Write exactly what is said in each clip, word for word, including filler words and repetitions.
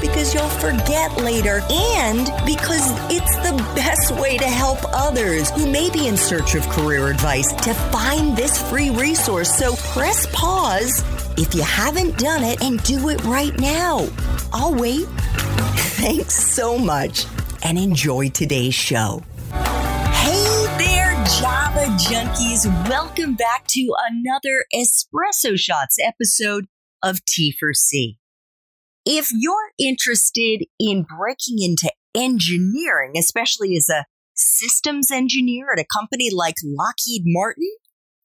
because you'll forget later and because it's the best way to help others who may be in search of career advice to find this free resource. So press pause if you haven't done it and do it right now. I'll wait. Thanks so much and enjoy today's show. Java Junkies, welcome back to another Espresso Shots episode of T four C. If you're interested in breaking into engineering, especially as a systems engineer at a company like Lockheed Martin,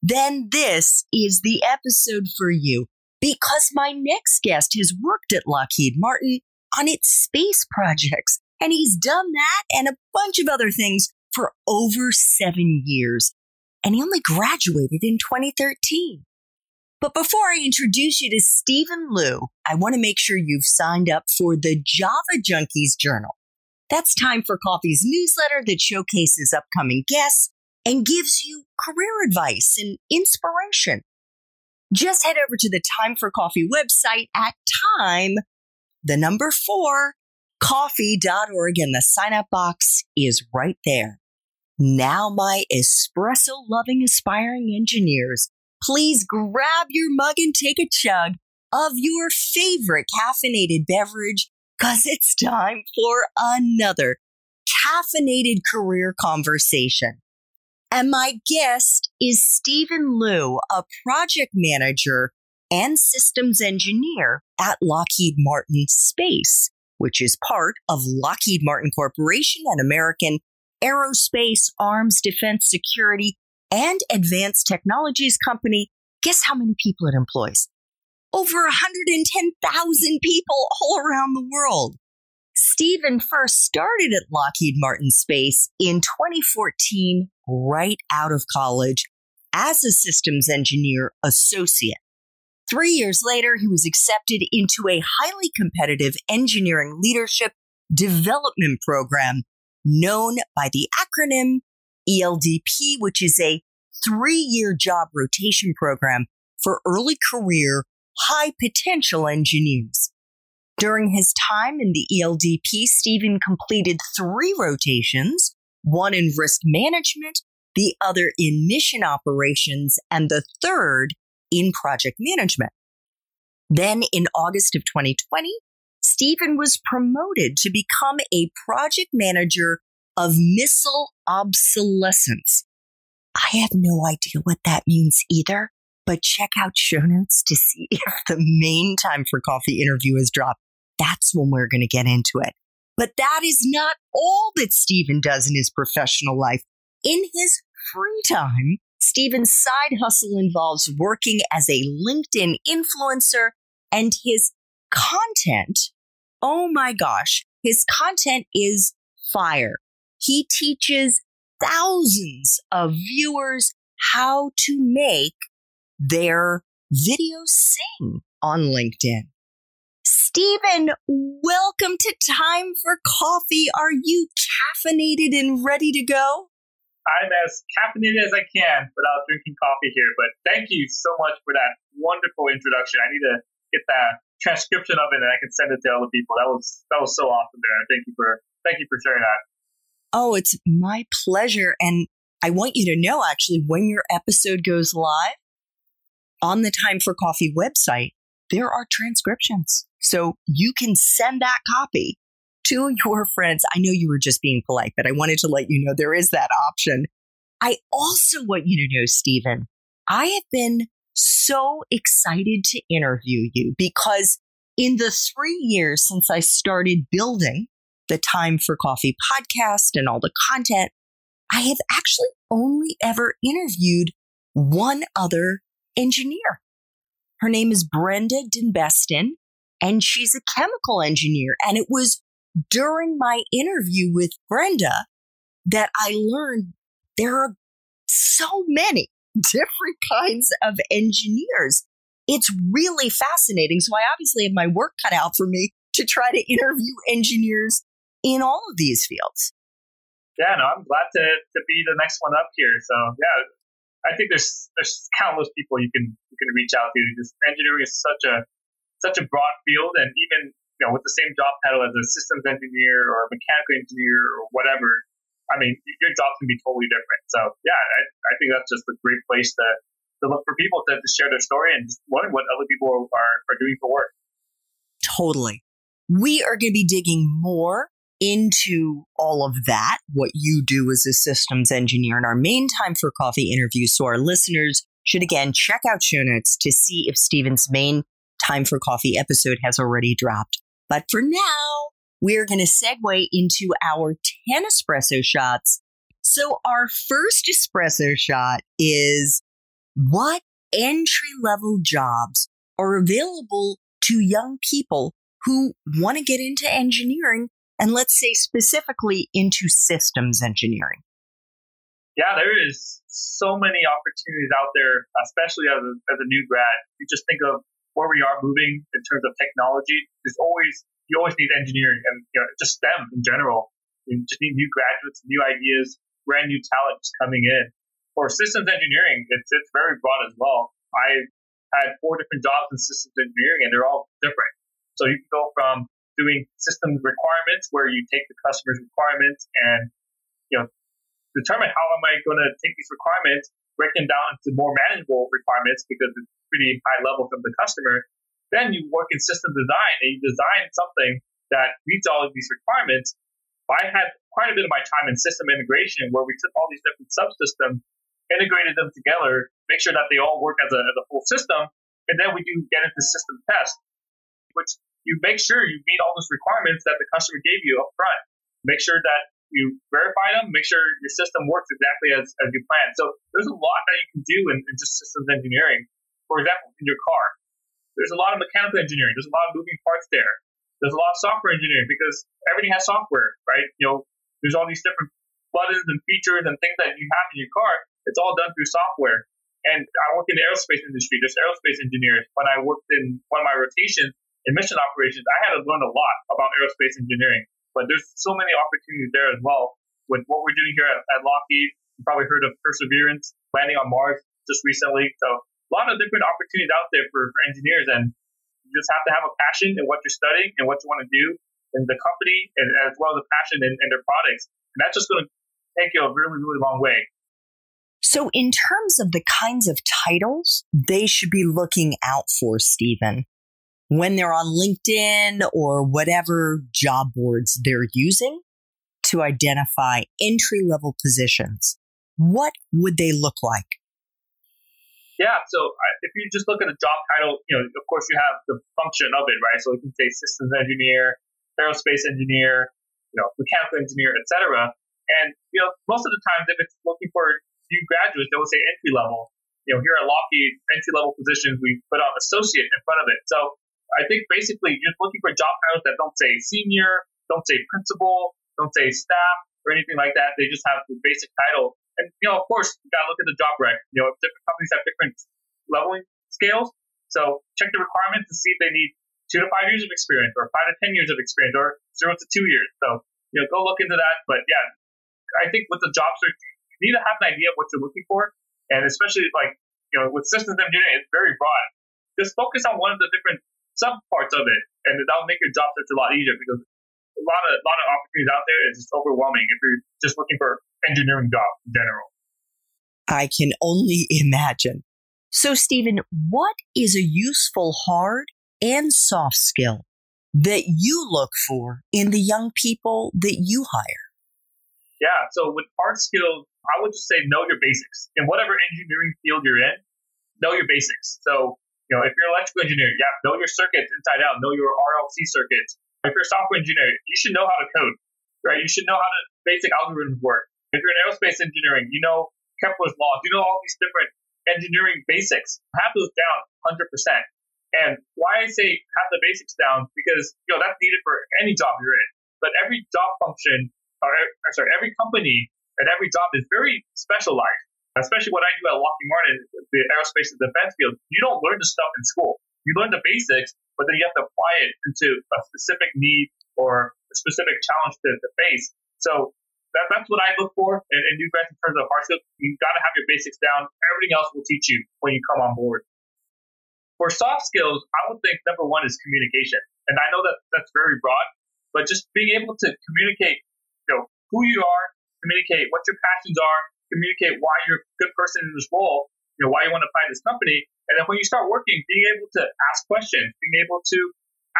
then this is the episode for you because my next guest has worked at Lockheed Martin on its space projects, and he's done that and a bunch of other things for over seven years, and he only graduated in twenty thirteen. But before I introduce you to Stephen Liu, I want to make sure you've signed up for the Java Junkies Journal. That's Time for Coffee's newsletter that showcases upcoming guests and gives you career advice and inspiration. Just head over to the Time for Coffee website at time, the number four, coffee dot org, and the sign-up box is right there. Now, my espresso-loving aspiring engineers, please grab your mug and take a chug of your favorite caffeinated beverage because it's time for another caffeinated career conversation. And my guest is Stephen Liu, a project manager and systems engineer at Lockheed Martin Space, which is part of Lockheed Martin Corporation, an American aerospace, arms, defense, security, and advanced technologies company. Guess how many people it employs? Over one hundred ten thousand people all around the world. Stephen first started at Lockheed Martin Space in twenty fourteen, right out of college, as a systems engineer associate. Three years later, he was accepted into a highly competitive engineering leadership development program known by the acronym E L D P, which is a three-year job rotation program for early career, high-potential engineers. During his time in the E L D P, Stephen completed three rotations, one in risk management, the other in mission operations, and the third in project management. Then in August of twenty twenty, Stephen was promoted to become a project manager of missile obsolescence. I have no idea what that means either, but check out show notes to see if the main Time for Coffee interview has dropped. That's when we're going to get into it. But that is not all that Stephen does in his professional life. In his free time, Stephen's side hustle involves working as a LinkedIn influencer, and his content, oh my gosh, his content is fire. He teaches thousands of viewers how to make their videos sing on LinkedIn. Stephen, welcome to Time for Coffee. Are you caffeinated and ready to go? I'm as caffeinated as I can without drinking coffee here, but thank you so much for that wonderful introduction. I need to get that transcription of it and I can send it to other people. That was that was so awesome there. Thank you for thank you for sharing that. Oh, it's my pleasure. And I want you to know actually when your episode goes live on the Time for Coffee website, there are transcriptions. So you can send that copy to your friends. I know you were just being polite, but I wanted to let you know there is that option. I also want you to know, Stephen, I have been so excited to interview you because in the three years since I started building the Time for Coffee podcast and all the content, I have actually only ever interviewed one other engineer. Her name is Brenda Dinbestin, and she's a chemical engineer. And it was during my interview with Brenda that I learned there are so many different kinds of engineers. It's really fascinating. So I obviously have my work cut out for me to try to interview engineers in all of these fields. Yeah, no, I'm glad to to be the next one up here. So yeah, I think there's there's countless people you can you can reach out to. Just engineering is such a such a broad field, and even you know with the same job title as a systems engineer or a mechanical engineer or whatever, I mean your job can be totally different. So yeah, I, I think that's just a great place to, to look for people to, to share their story and just learn what other people are are doing for work. Totally. We are going to be digging more into all of that, what you do as a systems engineer, in our main Time for Coffee interview. So our listeners should, again, check out show notes to see if Stephen's main Time for Coffee episode has already dropped. But for now, we're going to segue into our ten espresso shots. So our first espresso shot is, what entry-level jobs are available to young people who want to get into engineering, and let's say specifically into systems engineering? Yeah, there is so many opportunities out there, especially as a, as a new grad. You just think of where we are moving in terms of technology. There's always, you always need engineering and you know, just STEM in general. You just need new graduates, new ideas, brand new talent just coming in. For systems engineering, it's it's very broad as well. I've had four different jobs in systems engineering, and they're all different. So you can go from doing systems requirements where you take the customer's requirements and you know determine how am I going to take these requirements, break them down into more manageable requirements because it's pretty high level from the customer. Then you work in system design and you design something that meets all of these requirements. I had quite a bit of my time in system integration where we took all these different subsystems, integrated them together, make sure that they all work as a, as a full system, and then we do get into system tests, which you make sure you meet all those requirements that the customer gave you up front. Make sure that you verify them. Make sure your system works exactly as, as you planned. So there's a lot that you can do in, in just systems engineering. For example, in your car, there's a lot of mechanical engineering. There's a lot of moving parts there. There's a lot of software engineering because everything has software, right? You know, there's all these different buttons and features and things that you have in your car. It's all done through software. And I work in the aerospace industry. There's aerospace engineers. When I worked in one of my rotations, in mission operations, I had to learn a lot about aerospace engineering, but there's so many opportunities there as well. With what we're doing here at, at Lockheed, you probably heard of Perseverance landing on Mars just recently. So a lot of different opportunities out there for, for engineers, and you just have to have a passion in what you're studying and what you want to do in the company, and as well as a passion in, in their products. And that's just going to take you a really, really long way. So in terms of the kinds of titles they should be looking out for, Stephen, when they're on LinkedIn or whatever job boards they're using to identify entry-level positions, what would they look like? Yeah, so if you just look at a job title, you know, of course you have the function of it, right? So you can say systems engineer, aerospace engineer, you know, mechanical engineer, et cetera. And, you know, most of the times if it's looking for new graduates, they will say entry-level. You know, here at Lockheed, entry-level positions, we put on associate in front of it. So I think basically you're looking for job titles that don't say senior, don't say principal, don't say staff or anything like that. They just have the basic title. And, you know, of course, you got to look at the job rec. You know, different companies have different leveling scales. So check the requirements to see if they need two to five years of experience or five to ten years of experience or zero to two years. So, you know, go look into that. But, yeah, I think with the job search, you need to have an idea of what you're looking for. And especially, like, you know, with systems engineering, it's very broad. Just focus on one of the different subparts of it, and that'll make your job search a lot easier because a lot of a lot of opportunities out there is just overwhelming if you're just looking for engineering jobs in general. I can only imagine. So, Stephen, what is a useful hard and soft skill that you look for in the young people that you hire? Yeah. So, with hard skills, I would just say know your basics in whatever engineering field you're in. Know your basics. So. You know, if you're an electrical engineer, yeah, know your circuits inside out, know your R L C circuits. If you're a software engineer, you should know how to code, right? You should know how the basic algorithms work. If you're in aerospace engineering, you know Kepler's laws, you know all these different engineering basics. Have those down one hundred percent. And why I say have the basics down, because, you know, that's needed for any job you're in. but every job function, or, or sorry, every company and every job is very specialized. Especially what I do at Lockheed Martin, the aerospace and defense field, you don't learn the stuff in school. You learn the basics, but then you have to apply it into a specific need or a specific challenge to, to face. So that, that's what I look for in, in new grads in terms of hard skills. You've got to have your basics down. Everything else will teach you when you come on board. For soft skills, I would think number one is communication. And I know that that's very broad, but just being able to communicate, you know, who you are, communicate what your passions are, communicate why you're a good person in this role, you know, why you want to find this company. And then when you start working, being able to ask questions, being able to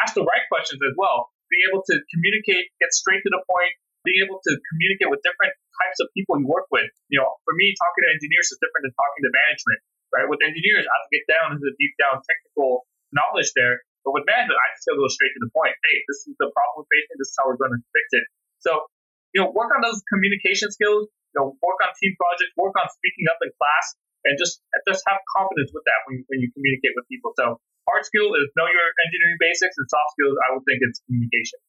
ask the right questions as well, being able to communicate, get straight to the point, being able to communicate with different types of people you work with. You know, for me, talking to engineers is different than talking to management, right? With engineers, I have to get down into the deep down technical knowledge there. But with management, I just go straight to the point. Hey, this is the problem we're facing. This is how we're going to fix it. So, you know, work on those communication skills. You know, work on team projects, work on speaking up in class, and just just have confidence with that when you, when you communicate with people. So hard skill is know your engineering basics, and soft skills, I would think, is communication.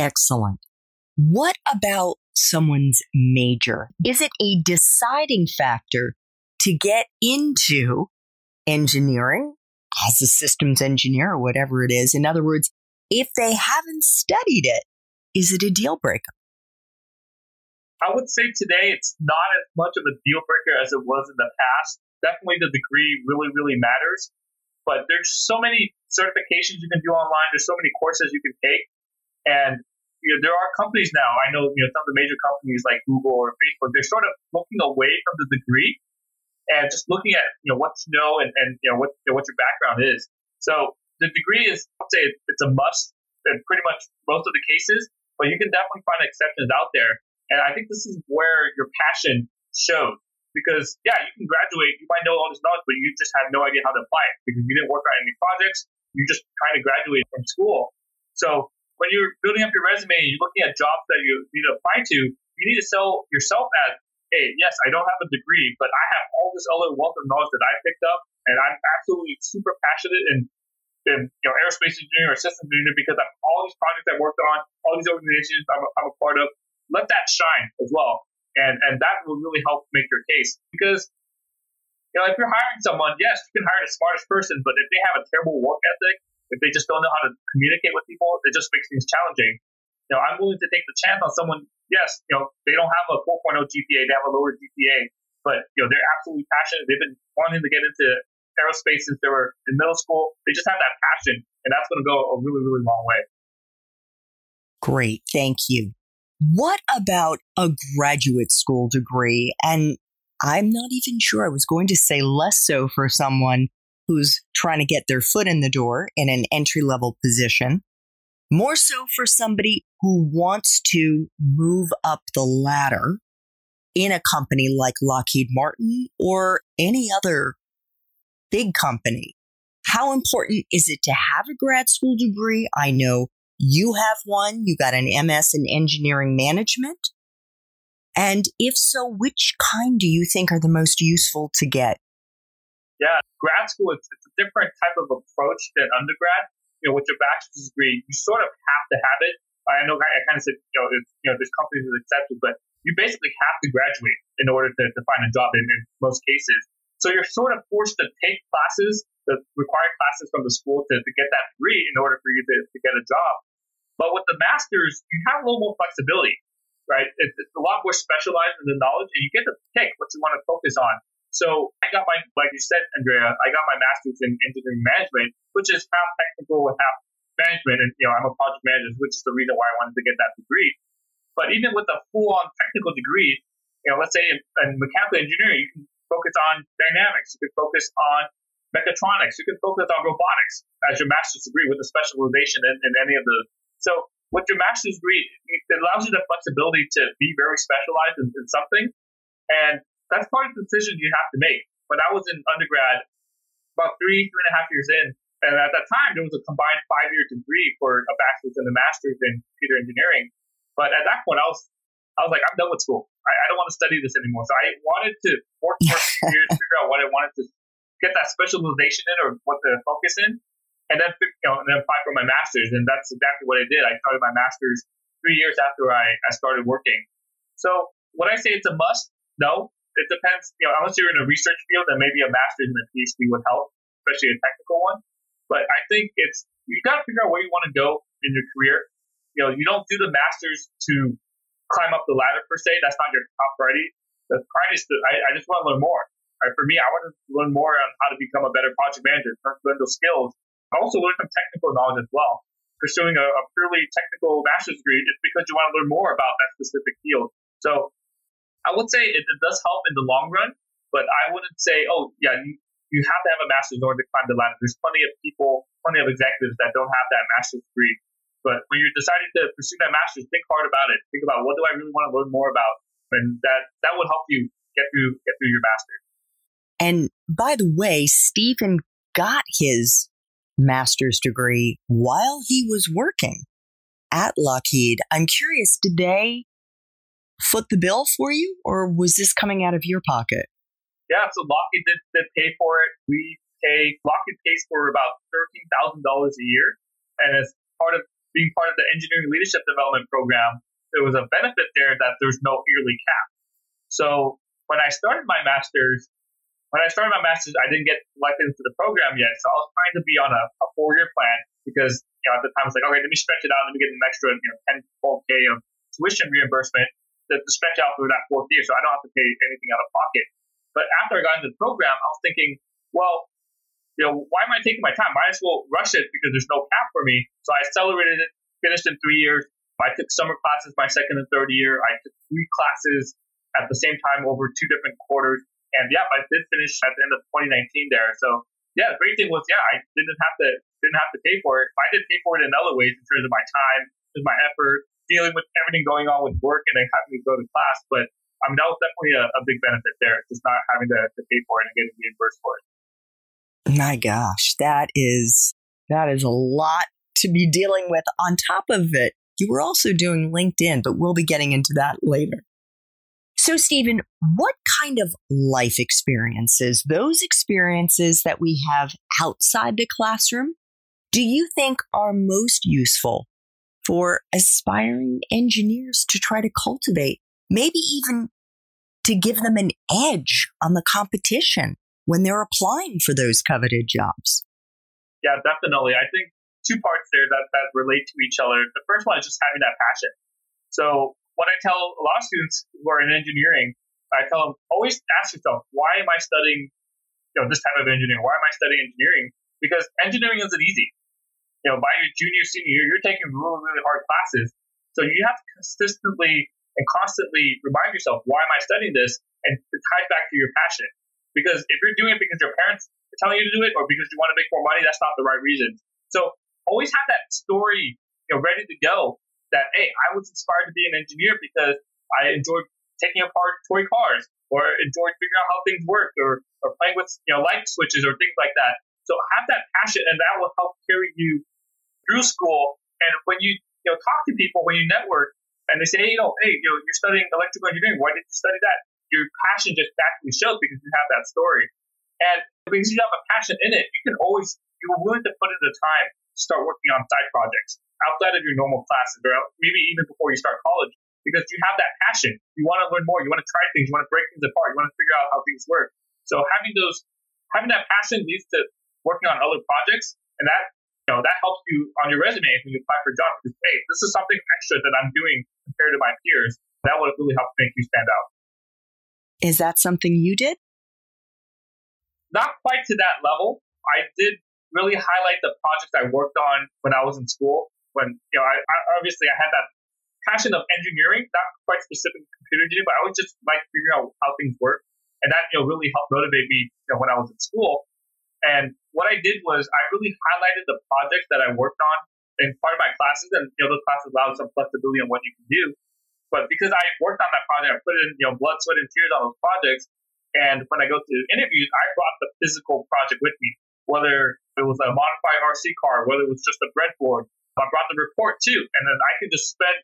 Excellent. What about someone's major? Is it a deciding factor to get into engineering as a systems engineer or whatever it is? In other words, if they haven't studied it, is it a deal breaker? I would say today it's not as much of a deal breaker as it was in the past. Definitely the degree really, really matters. But there's just so many certifications you can do online. There's so many courses you can take. And you know, there are companies now, I know, you know, some of the major companies like Google or Facebook, they're sort of looking away from the degree and just looking at, you know, what you know and, and you know what you know, what your background is. So the degree is, I would say, it's a must in pretty much most of the cases, but you can definitely find exceptions out there. And I think this is where your passion shows. Because, yeah, you can graduate, you might know all this knowledge, but you just have no idea how to apply it because you didn't work on any projects. You're just trying to graduate from school. So when you're building up your resume and you're looking at jobs that you need to apply to, you need to sell yourself as, hey, yes, I don't have a degree, but I have all this other wealth of knowledge that I picked up, and I'm absolutely super passionate in, in you know, aerospace engineering or systems engineering because of all these projects I worked on, all these organizations I'm a, I'm a part of. Let that shine as well. And and that will really help make your case. Because you know, if you're hiring someone, yes, you can hire the smartest person, but if they have a terrible work ethic, if they just don't know how to communicate with people, it just makes things challenging. You know, I'm willing to take the chance on someone, yes, you know, they don't have a four point oh G P A, they have a lower G P A, but you know, they're absolutely passionate. They've been wanting to get into aerospace since they were in middle school. They just have that passion, and that's going to go a really, really long way. Great. Thank you. What about a graduate school degree? And I'm not even sure, I was going to say less so for someone who's trying to get their foot in the door in an entry-level position, more so for somebody who wants to move up the ladder in a company like Lockheed Martin or any other big company. How important is it to have a grad school degree? I know you have one, you got an M S in engineering management. And if so, which kind do you think are the most useful to get? Yeah, grad school, it's, it's a different type of approach than undergrad. You know, with your bachelor's degree, you sort of have to have it. I know I, I kind of said, you know, it's, you know, there's companies that accept it, but you basically have to graduate in order to, to find a job in, in most cases. So you're sort of forced to take classes, the required classes from the school to, to get that degree in order for you to, to get a job. But with the master's, you have a little more flexibility, right? It's, it's a lot more specialized in the knowledge, and you get to pick what you want to focus on. So I got my, like you said, Andrea, I got my master's in engineering management, which is half technical with half management. And, you know, I'm a project manager, which is the reason why I wanted to get that degree. But even with a full-on technical degree, you know, let's say in, in mechanical engineering, you can focus on dynamics. You can focus on mechatronics. You can focus on robotics as your master's degree with a specialization in, in any of those. So with your master's degree, it allows you the flexibility to be very specialized in, in something. And that's part of the decision you have to make. When I was in undergrad, about three, three and a half years in, and at that time, there was a combined five-year degree for a bachelor's and a master's in computer engineering. But at that point, I was I was like, I'm done with school. I, I don't want to study this anymore. So I wanted to work for two years, figure out what I wanted to get that specialization in or what to focus in, and then, you know, and then apply for my master's. And that's exactly what I did. I started my master's three years after I, I started working. So when I say it's a must, no, it depends. You know, unless you're in a research field, then maybe a master's and a PhD would help, especially a technical one. But I think it's, you got to figure out where you want to go in your career. You know, you don't do the master's to climb up the ladder per se. That's not your top priority. The priority is to, I, I just want to learn more. Right, for me, I want to learn more on how to become a better project manager, learn those skills. I also learn some technical knowledge as well. Pursuing a, a purely technical master's degree is because you want to learn more about that specific field. So I would say it, it does help in the long run, but I wouldn't say, oh, yeah, you, you have to have a master's in order to climb the ladder. There's plenty of people, plenty of executives that don't have that master's degree. But when you're deciding to pursue that master's, think hard about it. Think about what do I really want to learn more about, and that that would help you get through get through your master's. And by the way, Stephen got his master's degree while he was working at Lockheed. I'm curious, did they foot the bill for you, or was this coming out of your pocket? Yeah, so Lockheed did, did pay for it. We pay Lockheed pays for about thirteen thousand dollars a year, and as part of being part of the engineering leadership development program, there was a benefit there that there's no yearly cap. So when I started my master's, when I started my master's, I didn't get elected into the program yet. So I was trying to be on a, a four-year plan because, you know, at the time I was like, okay, let me stretch it out. Let me get an extra, you know, ten, twelve K of tuition reimbursement to, to stretch out through that fourth year, so I don't have to pay anything out of pocket. But after I got into the program, I was thinking, well, you know, why am I taking my time? Might as well rush it because there's no cap for me. So I accelerated it, finished in three years. I took summer classes my second and third year. I took three classes at the same time over two different quarters. And yeah, I did finish at the end of twenty nineteen there. So yeah, the great thing was, yeah, I didn't have to didn't have to pay for it. I did pay for it in other ways in terms of my time, in my effort, dealing with everything going on with work and then having to go to class. But I mean, that was definitely a, a big benefit there, just not having to, to pay for it and getting reimbursed for it. My gosh, that is that is a lot to be dealing with. On top of it, you were also doing LinkedIn, but we'll be getting into that later. So, Stephen, what kind of life experiences, those experiences that we have outside the classroom, do you think are most useful for aspiring engineers to try to cultivate, maybe even to give them an edge on the competition when they're applying for those coveted jobs? Yeah, definitely. I think two parts there that, that relate to each other. The first one is just having that passion. So what I tell a lot of students who are in engineering, I tell them, always ask yourself, why am I studying you know, this type of engineering? Why am I studying engineering? Because engineering isn't easy. You know, by your junior, senior year, you're taking really, really hard classes. So you have to consistently and constantly remind yourself, why am I studying this? And it ties back to your passion. Because if you're doing it because your parents are telling you to do it or because you want to make more money, that's not the right reason. So always have that story, you know, ready to go that, hey, I was inspired to be an engineer because I enjoyed taking apart toy cars or enjoyed figuring out how things work or, or playing with, you know, light switches or things like that. So have that passion, and that will help carry you through school. And when you, you know, talk to people, when you network and they say, hey, you know, hey, you know, you're studying electrical engineering. Why did you study that? Your passion just actually shows because you have that story. And because you have a passion in it, you can always, you were willing to put in the time to start working on side projects outside of your normal classes, or maybe even before you start college, because you have that passion. You want to learn more. You want to try things. You want to break things apart. You want to figure out how things work. So having those, having that passion leads to working on other projects. And that, you know, that helps you on your resume when you apply for a job. Because, hey, this is something extra that I'm doing compared to my peers. That would really help make you stand out. Is that something you did? Not quite to that level. I did really highlight the projects I worked on when I was in school. When, you know, I, I obviously I had that passion of engineering, not quite specifically computer engineering, but I always just like figuring out how things work, and that, you know, really helped motivate me, you know, when I was in school. And what I did was I really highlighted the projects that I worked on in part of my classes, and you know, those classes allowed some flexibility on what you can do. But because I worked on that project, I put in, you know, blood, sweat, and tears on those projects. And when I go to interviews, I brought the physical project with me, whether it was a modified R C car, whether it was just a breadboard. I brought the report too. And then I could just spend,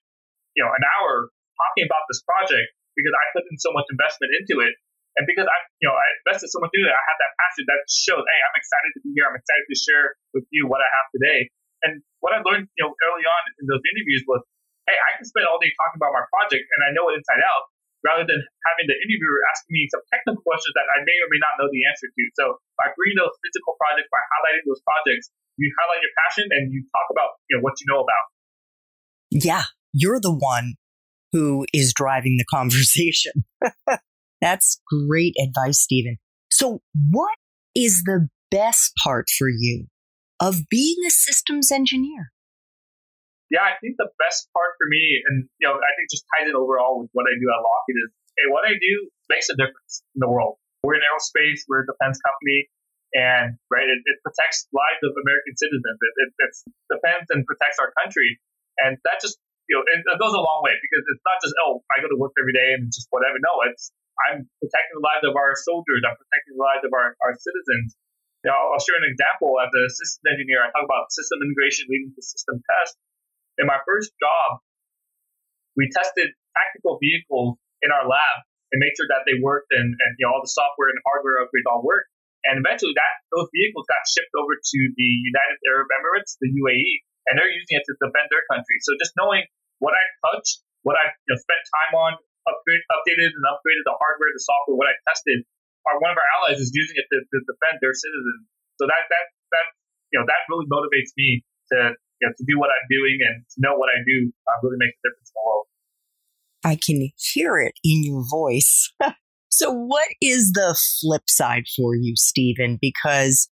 you know, an hour talking about this project because I put in so much investment into it. And because I, you know, I invested so much into it, I have that passion that shows, hey, I'm excited to be here. I'm excited to share with you what I have today. And what I learned, you know, early on in those interviews was, hey, I can spend all day talking about my project and I know it inside out, rather than having the interviewer asking me some technical questions that I may or may not know the answer to. So by bringing those physical projects, by highlighting those projects, you highlight your passion and you talk about, you know, what you know about. Yeah, you're the one who is driving the conversation. That's great advice, Stephen. So what is the best part for you of being a systems engineer? Yeah, I think the best part for me, and you know, I think just ties it overall with what I do at Lockheed is, hey, what I do makes a difference in the world. We're in aerospace, we're a defense company, and right, it, it protects lives of American citizens. It, it it's defends and protects our country, and that just, you know, it, it goes a long way, because it's not just, oh, I go to work every day and just whatever. No, it's I'm protecting the lives of our soldiers. I'm protecting the lives of our, our citizens. You know, I'll, I'll share an example. As a systems engineer, I talk about system integration leading to system test. In my first job, we tested tactical vehicles in our lab and made sure that they worked, and, and you know, all the software and hardware upgrades all worked. And eventually that those vehicles got shipped over to the United Arab Emirates, the U A E, and they're using it to defend their country. So just knowing what I touched, what I you know, spent time on, upgrade, updated and upgraded the hardware, the software, what I tested, our, one of our allies is using it to, to defend their citizens. So that that that you know that really motivates me to You know, to do what I'm doing and to know what I do uh, really makes a difference in the world. I can hear it in your voice. So what is the flip side for you, Stephen? Because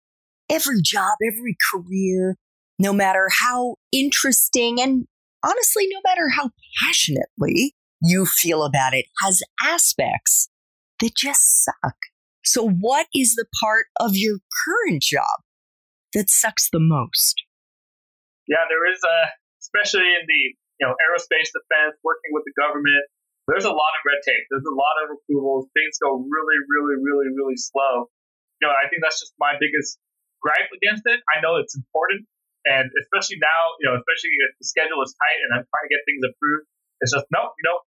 every job, every career, no matter how interesting and honestly, no matter how passionately you feel about it, has aspects that just suck. So what is the part of your current job that sucks the most? Yeah, there is a, especially in the you know aerospace defense, working with the government, there's a lot of red tape. There's a lot of approvals. Things go really, really, really, really slow. You know, I think that's just my biggest gripe against it. I know it's important, and especially now, you know, especially if the schedule is tight and I'm trying to get things approved, it's just nope. You know,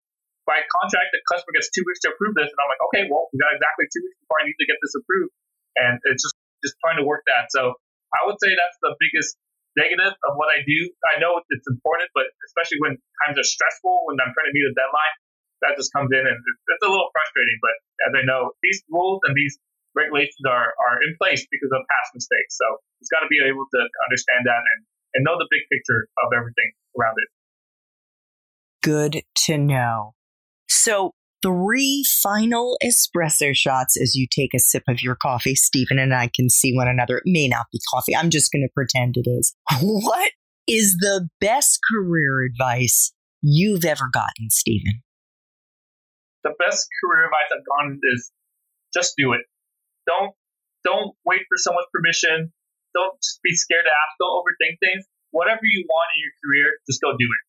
by contract, the customer gets two weeks to approve this, and I'm like, okay, well, we got exactly two weeks before I need to get this approved, and it's just just trying to work that. So I would say that's the biggest negative of what I do. I know it's important, but especially when times are stressful, when I'm trying to meet a deadline, that just comes in and it's a little frustrating. But as I know, these rules and these regulations are, are in place because of past mistakes. So it's got to be able to understand that and, and know the big picture of everything around it. Good to know. So three final espresso shots as you take a sip of your coffee. Stephen and I can see one another. It may not be coffee. I'm just going to pretend it is. What is the best career advice you've ever gotten, Stephen? The best career advice I've gotten is just do it. Don't don't wait for someone's permission. Don't be scared to ask. Don't overthink things. Whatever you want in your career, just go do it.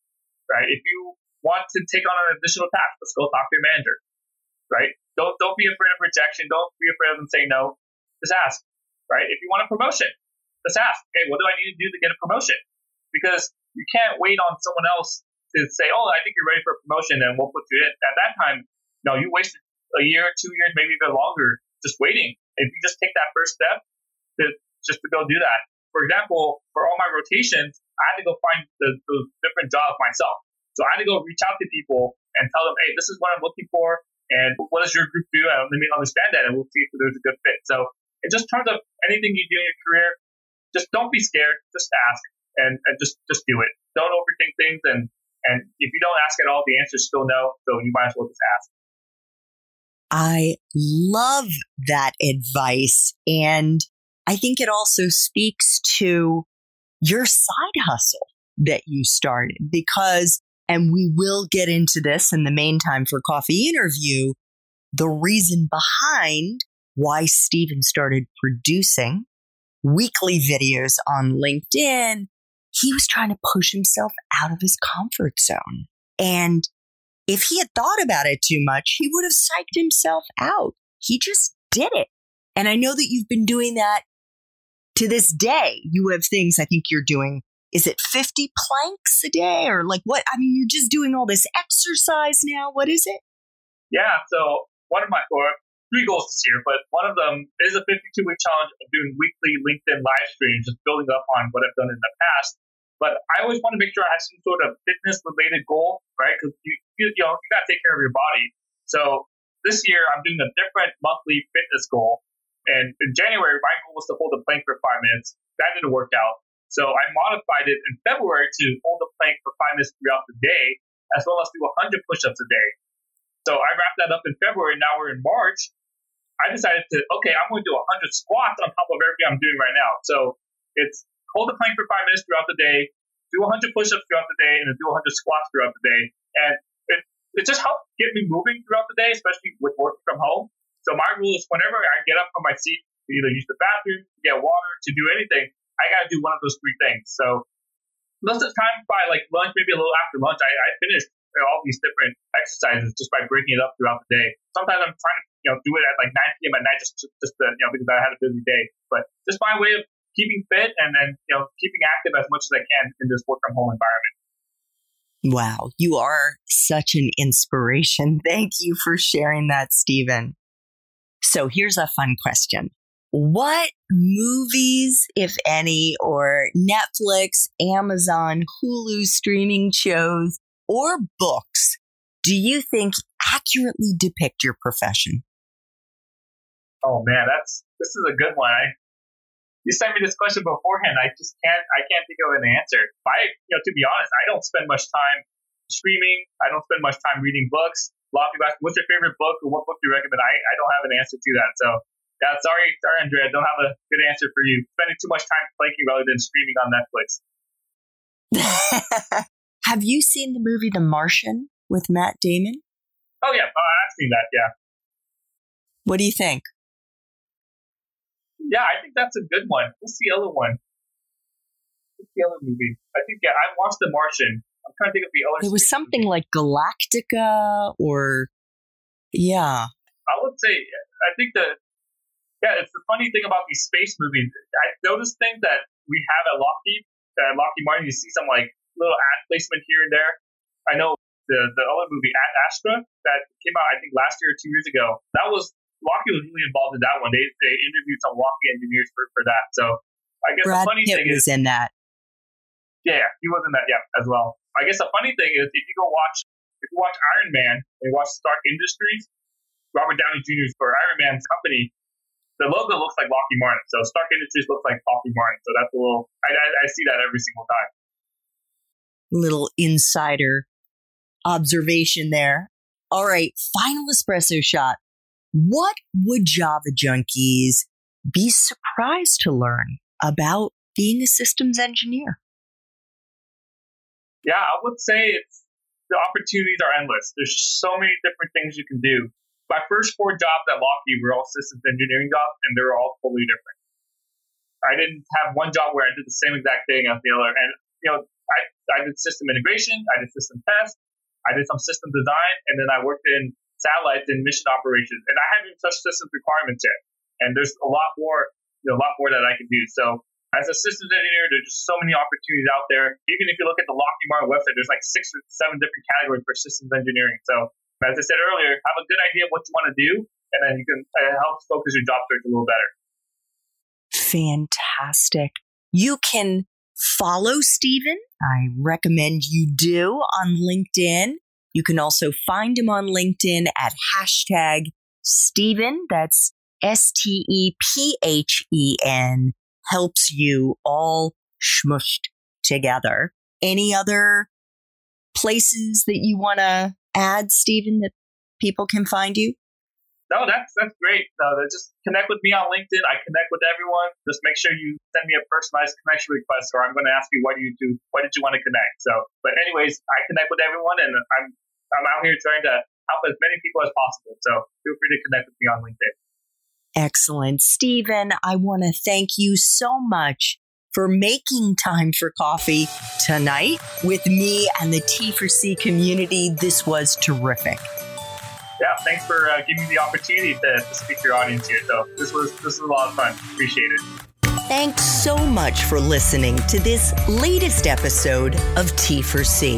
Right? If you want to take on an additional task, let's go talk to your manager, right? Don't don't be afraid of rejection. Don't be afraid of them saying no. Just ask, right? If you want a promotion, just ask, okay, what do I need to do to get a promotion? Because you can't wait on someone else to say, oh, I think you're ready for a promotion and we'll put you in. At that time, no, you wasted a year, two years, maybe even longer just waiting. If you just take that first step to just to go do that. For example, for all my rotations, I had to go find the, the different jobs myself. So I had to go reach out to people and tell them, hey, this is what I'm looking for, and what does your group do? And let me understand that, and we'll see if there's a good fit. So in just terms of anything you do in your career, just don't be scared. Just ask and, and just, just do it. Don't overthink things. And, and if you don't ask at all, the answer is still no. So you might as well just ask. I love that advice. And I think it also speaks to your side hustle that you started, because and we will get into this in the main time for coffee interview, the reason behind why Stephen started producing weekly videos on LinkedIn. He was trying to push himself out of his comfort zone. And if he had thought about it too much, he would have psyched himself out. He just did it. And I know that you've been doing that to this day. You have things I think you're doing. Is it fifty planks a day or like what? I mean, you're just doing all this exercise now. What is it? Yeah. So one of my or three goals this year, but one of them is a fifty-two week challenge of doing weekly LinkedIn live streams, just building up on what I've done in the past. But I always want to make sure I have some sort of fitness-related goal, right? Because you, you, you know, you got to take care of your body. So this year, I'm doing a different monthly fitness goal. And in January, my goal was to hold a plank for five minutes. That didn't work out. So I modified it in February to hold a plank for five minutes throughout the day, as well as do one hundred push-ups a day. So I wrapped that up in February. Now we're in March. I decided to, okay, I'm going to do one hundred squats on top of everything I'm doing right now. So it's hold a plank for five minutes throughout the day, do one hundred push-ups throughout the day, and then do one hundred squats throughout the day. And it, it just helped get me moving throughout the day, especially with working from home. So my rule is whenever I get up from my seat to either use the bathroom, to get water, to do anything, I got to do one of those three things. So most of the time by like lunch, maybe a little after lunch, I, I finished you know, all these different exercises just by breaking it up throughout the day. Sometimes I'm trying to you know do it at like nine p.m. at night just just to, you know because I had a busy day. But just my way of keeping fit and then you know keeping active as much as I can in this work from home environment. Wow, you are such an inspiration. Thank you for sharing that, Stephen. So here's a fun question. What movies, if any, or Netflix, Amazon, Hulu streaming shows, or books do you think accurately depict your profession? Oh man, that's this is a good one. I, you sent me this question beforehand. I just can't. I can't think of an answer. I, you know, to be honest, I don't spend much time streaming. I don't spend much time reading books. A lot of people ask, "What's your favorite book?" or "What book do you recommend?" I, I don't have an answer to that. So. Yeah, sorry, sorry, Andrea, I don't have a good answer for you. Spending too much time planking rather than streaming on Netflix. Have you seen the movie The Martian with Matt Damon? Oh, yeah. Uh, I've seen that, yeah. What do you think? Yeah, I think that's a good one. What's the other one? What's the other movie? I think, yeah, I watched The Martian. I'm trying to think of the other. There was something movie. like Galactica or, yeah. I would say, I think the... Yeah, it's the funny thing about these space movies. I noticed things that we have at Lockheed, at Lockheed Martin, you see some like little ad placement here and there. I know the the other movie, Astra, that came out I think last year or two years ago. That was Lockheed was really involved in that one. They they interviewed some Lockheed engineers for, for that. So I guess Brad the funny Pitt thing was is in that. Yeah, he was in that. Yeah, as well. I guess the funny thing is if you go watch if you watch Iron Man and watch Stark Industries, Robert Downey Junior's for Iron Man's company. The logo looks like Lockheed Martin. So Stark Industries looks like Lockheed Martin. So that's a little, I, I, I see that every single time. Little insider observation there. All right, final espresso shot. What would Java junkies be surprised to learn about being a systems engineer? Yeah, I would say it's the opportunities are endless. There's so many different things you can do. My first four jobs at Lockheed were all systems engineering jobs, and they were all totally different. I didn't have one job where I did the same exact thing as the other. And, you know, I, I did system integration, I did system test, I did some system design, and then I worked in satellites and mission operations. And I haven't touched systems requirements yet. And there's a lot more, you know, a lot more that I can do. So as a systems engineer, there's just so many opportunities out there. Even if you look at the Lockheed Martin website, there's like six or seven different categories for systems engineering. So as I said earlier, have a good idea of what you want to do, and then you can it helps focus your job search a little better. Fantastic. You can follow Stephen. I recommend you do on LinkedIn. You can also find him on LinkedIn at hashtag Stephen. That's S T E P H E N. Helps you all smushed together. Any other places that you want to add, Stephen, that people can find you? No, that's that's great. No, just connect with me on LinkedIn. I connect with everyone. Just make sure you send me a personalized connection request, or I'm going to ask you why do you do why did you want to connect. So, but anyways, I connect with everyone, and I'm I'm out here trying to help as many people as possible. So feel free to connect with me on LinkedIn. Excellent, Stephen. I want to thank you so much for making time for coffee tonight with me and the T four C community. This was terrific. Yeah, thanks for uh, giving me the opportunity to, to speak to your audience here. So this was, this was a lot of fun. Appreciate it. Thanks so much for listening to this latest episode of T four C.